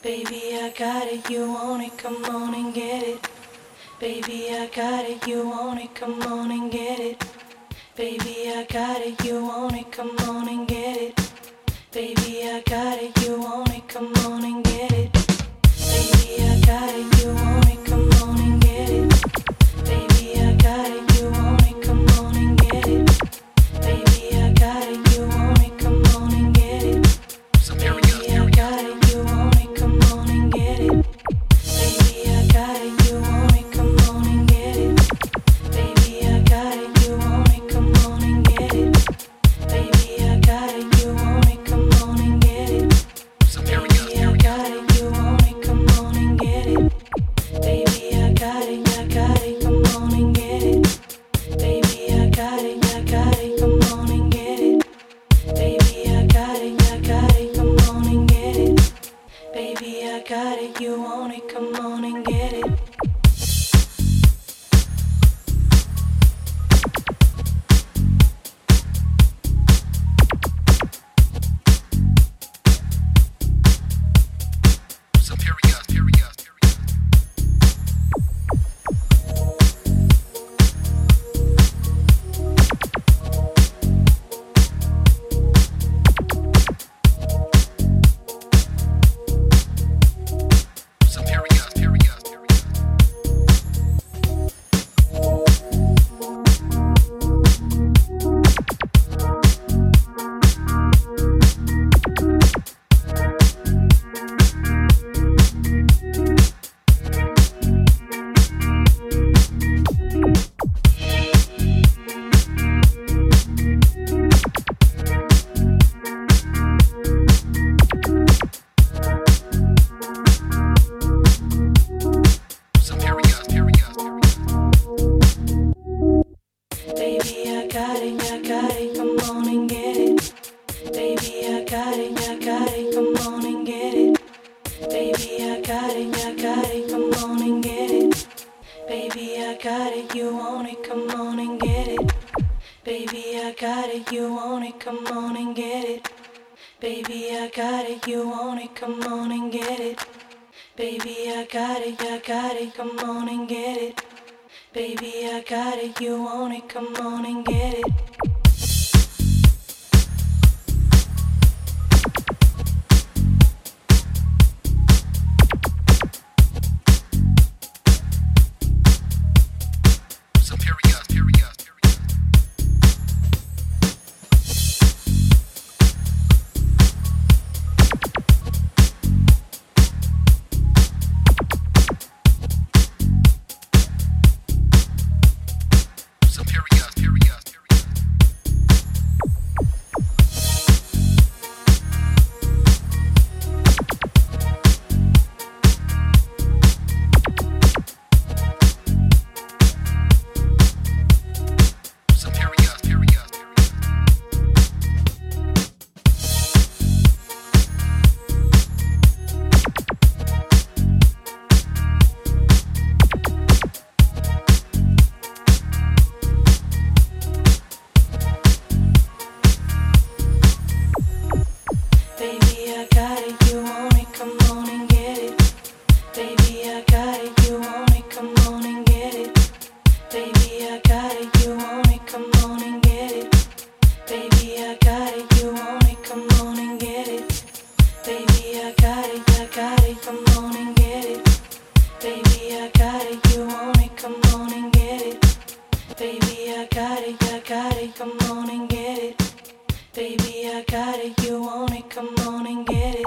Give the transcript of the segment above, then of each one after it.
Baby, I got it, you want it, come on and get it. Baby, I got it, you want it, come on and get it. Baby, I got it, you want it, come on and get it. Baby, I got it, you want it, come on and get it. Baby, I got it, you want it, come on and get it. Baby, I got it, you want it, come on and get it. Baby, I got it, you want it, come on and get it. Baby, I got it, you want it, come on and get it. Baby, I got it, you want it, come on and get it. Baby, I got it, you want it, come on and get it. Baby, I got it, you want it, come on and get it. Baby, I got it, you want it, come on and get it. Baby, I got it, come on and get it. Baby, I got it, come on and get it. Baby, I got it, come on and get it. Baby, I got it, you want it, come on and get it.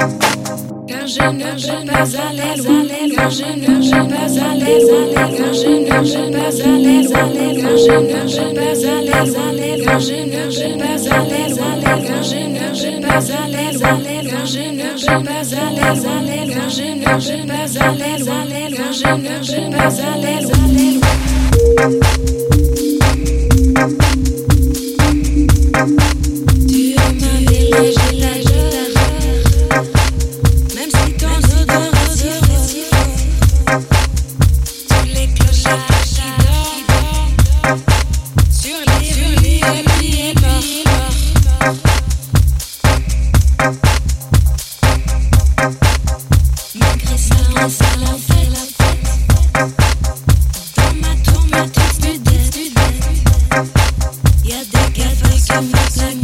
Y'a des gars qui me plaisent.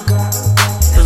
as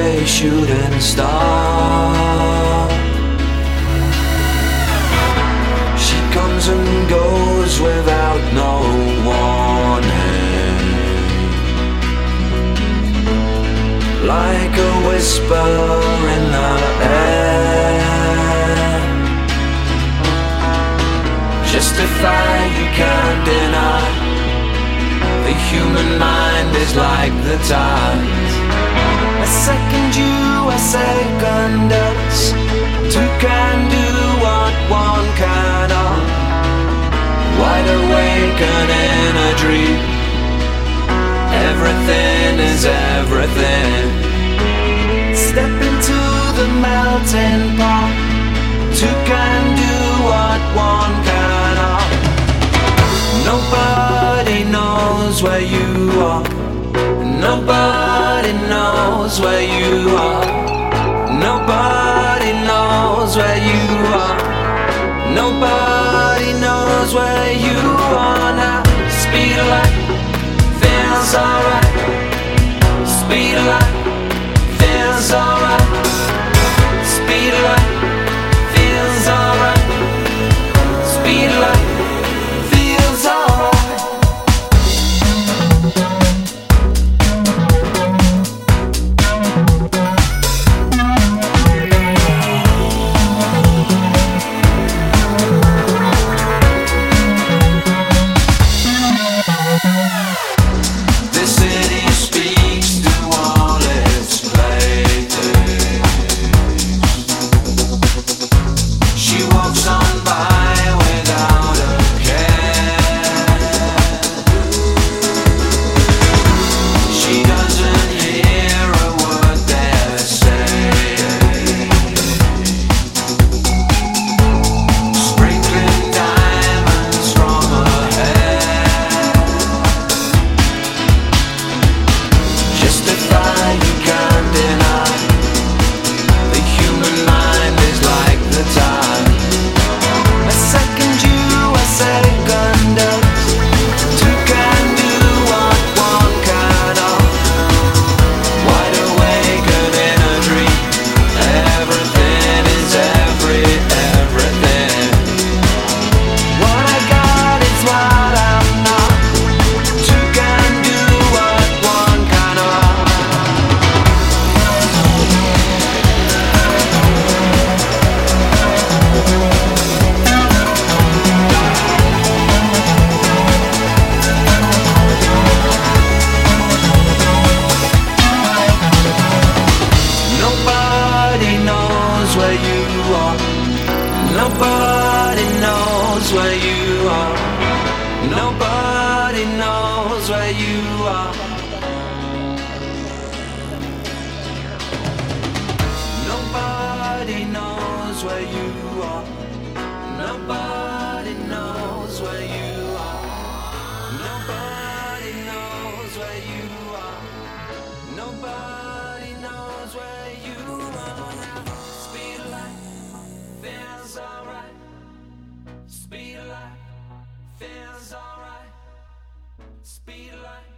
they shouldn't stop. She comes and goes without no warning, like a whisper in the air. Justify, you can't deny. The human mind is like the tide. I second you, I second us. Two can do what one cannot. Wide awake and in a dream. Everything is everything. Step into the melting pot. Two can do what one cannot. Nobody knows where you are. Nobody knows where you are. Nobody knows where you are. Nobody knows where you are now. Speed of light feels alright. Speed of light feels alright. Speed of light feels alright. Speed of light. Speed of light.